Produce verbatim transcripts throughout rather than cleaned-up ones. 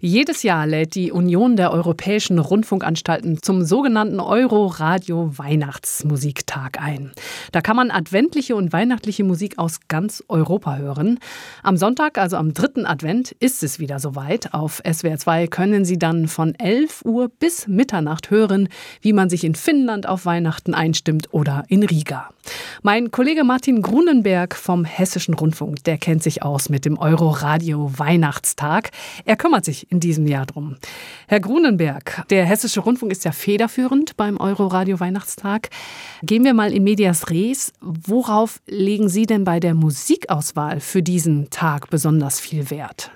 Jedes Jahr lädt die Union der Europäischen Rundfunkanstalten zum sogenannten Euroradio Weihnachtsmusiktag ein. Da kann man adventliche und weihnachtliche Musik aus ganz Europa hören. Am Sonntag, also am dritten Advent, ist es wieder soweit. Auf S W R zwei können Sie dann von elf Uhr bis Mitternacht hören, wie man sich in Finnland auf Weihnachten einstimmt oder in Riga. Mein Kollege Martin Grunenberg vom Hessischen Rundfunk, der kennt sich aus mit dem Euroradio Weihnachtstag. Er kümmert sich in diesem Jahr drum. Herr Grunenberg, der Hessische Rundfunk ist ja federführend beim Euroradio Weihnachtstag. Gehen wir mal in medias res. Worauf legen Sie denn bei der Musikauswahl für diesen Tag besonders viel Wert?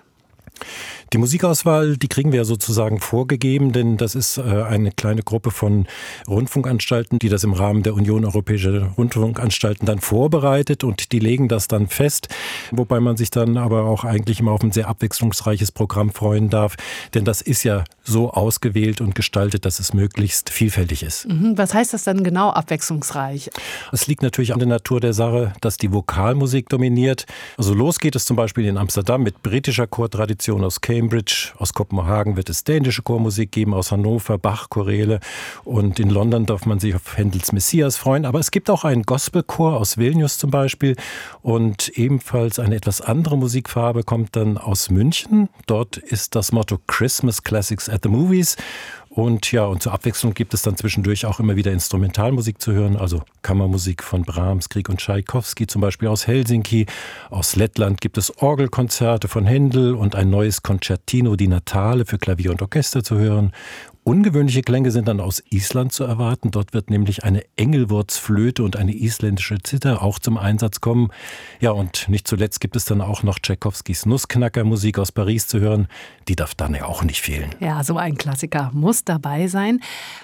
Die Musikauswahl, die kriegen wir sozusagen vorgegeben, denn das ist eine kleine Gruppe von Rundfunkanstalten, die das im Rahmen der Union Europäischer Rundfunkanstalten dann vorbereitet, und die legen das dann fest, wobei man sich dann aber auch eigentlich immer auf ein sehr abwechslungsreiches Programm freuen darf, denn das ist ja so ausgewählt und gestaltet, dass es möglichst vielfältig ist. Was heißt das dann genau, abwechslungsreich? Es liegt natürlich an der Natur der Sache, dass die Vokalmusik dominiert. Also los geht es zum Beispiel in Amsterdam mit britischer Chortradition aus Cambridge. Aus Kopenhagen wird es dänische Chormusik geben, aus Hannover Bach, Choräle, und in London darf man sich auf Händels Messias freuen. Aber es gibt auch einen Gospelchor aus Vilnius zum Beispiel, und ebenfalls eine etwas andere Musikfarbe kommt dann aus München. Dort ist das Motto Christmas Classics at the Movies. Und ja, und zur Abwechslung gibt es dann zwischendurch auch immer wieder Instrumentalmusik zu hören, also Kammermusik von Brahms, Krieg und Tschaikowski zum Beispiel aus Helsinki. Aus Lettland gibt es Orgelkonzerte von Händel und ein neues Concertino di Natale für Klavier und Orchester zu hören. Ungewöhnliche Klänge sind dann aus Island zu erwarten. Dort wird nämlich eine Engelwurz-Flöte und eine isländische Zither auch zum Einsatz kommen. Ja, und nicht zuletzt gibt es dann auch noch Tschaikowskis Nussknacker-Musik aus Paris zu hören. Die darf dann ja auch nicht fehlen. Ja, so ein Klassiker muss dabei sein.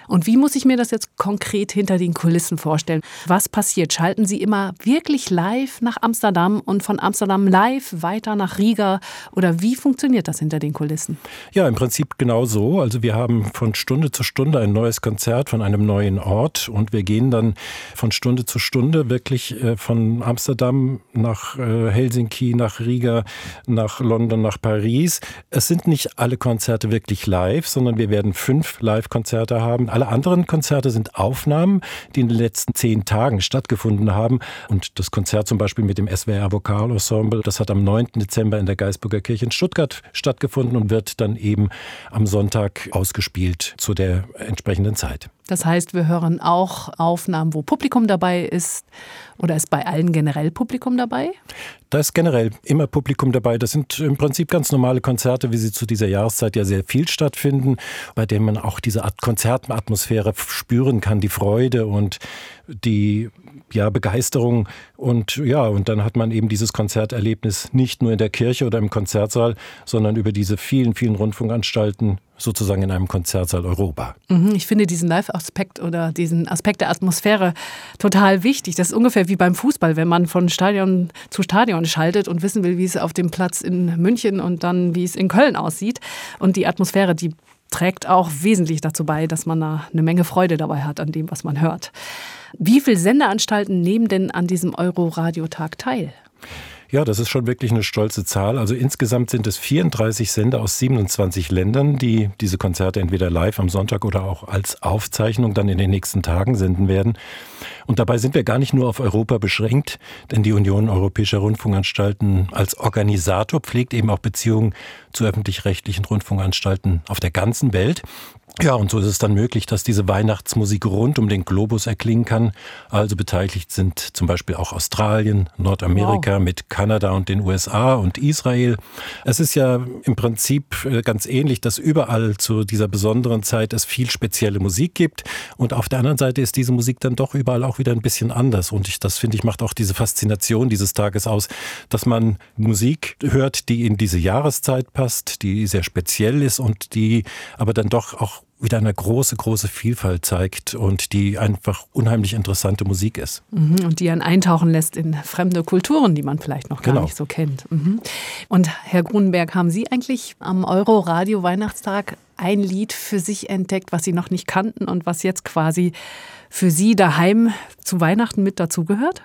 Und wie muss ich mir das jetzt konkret hinter den Kulissen vorstellen? Was passiert? Schalten Sie immer wirklich live nach Amsterdam und von Amsterdam live weiter nach Riga? Oder wie funktioniert das hinter den Kulissen? Ja, im Prinzip genau so. Also wir haben von von Stunde zu Stunde ein neues Konzert von einem neuen Ort, und wir gehen dann von Stunde zu Stunde wirklich von Amsterdam nach Helsinki, nach Riga, nach London, nach Paris. Es sind nicht alle Konzerte wirklich live, sondern wir werden fünf Live-Konzerte haben. Alle anderen Konzerte sind Aufnahmen, die in den letzten zehn Tagen stattgefunden haben, und das Konzert zum Beispiel mit dem S W R Vokalensemble, das hat am neunten Dezember in der Geistburger Kirche in Stuttgart stattgefunden und wird dann eben am Sonntag ausgespielt zu der entsprechenden Zeit. Das heißt, wir hören auch Aufnahmen, wo Publikum dabei ist, oder ist bei allen generell Publikum dabei? Da ist generell immer Publikum dabei. Das sind im Prinzip ganz normale Konzerte, wie sie zu dieser Jahreszeit ja sehr viel stattfinden, bei denen man auch diese Art Konzertatmosphäre spüren kann, die Freude und die ja, Begeisterung. Und ja, und dann hat man eben dieses Konzerterlebnis nicht nur in der Kirche oder im Konzertsaal, sondern über diese vielen, vielen Rundfunkanstalten sozusagen in einem Konzertsaal Europa. Ich finde diesen Live-Aspekt oder diesen Aspekt der Atmosphäre total wichtig. Das ist ungefähr wie beim Fußball, wenn man von Stadion zu Stadion schaltet und wissen will, wie es auf dem Platz in München und dann wie es in Köln aussieht. Und die Atmosphäre, die trägt auch wesentlich dazu bei, dass man eine Menge Freude dabei hat an dem, was man hört. Wie viele Sendeanstalten nehmen denn an diesem Euro-Radio-Tag teil? Ja, das ist schon wirklich eine stolze Zahl. Also insgesamt sind es vierunddreißig Sender aus siebenundzwanzig Ländern, die diese Konzerte entweder live am Sonntag oder auch als Aufzeichnung dann in den nächsten Tagen senden werden. Und dabei sind wir gar nicht nur auf Europa beschränkt, denn die Union Europäischer Rundfunkanstalten als Organisator pflegt eben auch Beziehungen zu öffentlich-rechtlichen Rundfunkanstalten auf der ganzen Welt. Ja, und so ist es dann möglich, dass diese Weihnachtsmusik rund um den Globus erklingen kann. Also beteiligt sind zum Beispiel auch Australien, Nordamerika, wow, mit Kanada und den U S A und Israel. Es ist ja im Prinzip ganz ähnlich, dass überall zu dieser besonderen Zeit es viel spezielle Musik gibt. Und auf der anderen Seite ist diese Musik dann doch überall auch wieder ein bisschen anders. Und ich, das, finde ich, macht auch diese Faszination dieses Tages aus, dass man Musik hört, die in diese Jahreszeit passt, die sehr speziell ist und die aber dann doch auch wieder eine große, große Vielfalt zeigt und die einfach unheimlich interessante Musik ist. Mhm, und die einen eintauchen lässt in fremde Kulturen, die man vielleicht noch gar genau. nicht so kennt. Mhm. Und Herr Grunenberg, haben Sie eigentlich am Euro-Radio-Weihnachtstag ein Lied für sich entdeckt, was Sie noch nicht kannten und was jetzt quasi für Sie daheim zu Weihnachten mit dazugehört?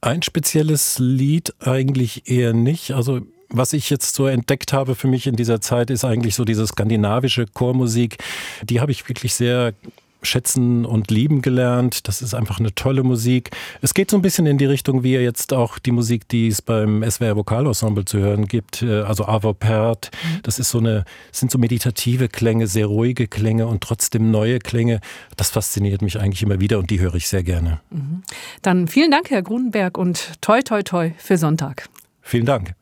Ein spezielles Lied eigentlich eher nicht. Also Was ich jetzt so entdeckt habe für mich in dieser Zeit, ist eigentlich so diese skandinavische Chormusik. Die habe ich wirklich sehr schätzen und lieben gelernt. Das ist einfach eine tolle Musik. Es geht so ein bisschen in die Richtung, wie jetzt auch die Musik, die es beim S W R Vokalensemble zu hören gibt, also Avopert. Das ist so eine, sind so meditative Klänge, sehr ruhige Klänge und trotzdem neue Klänge. Das fasziniert mich eigentlich immer wieder und die höre ich sehr gerne. Dann vielen Dank, Herr Grunenberg, und toi toi toi für Sonntag. Vielen Dank.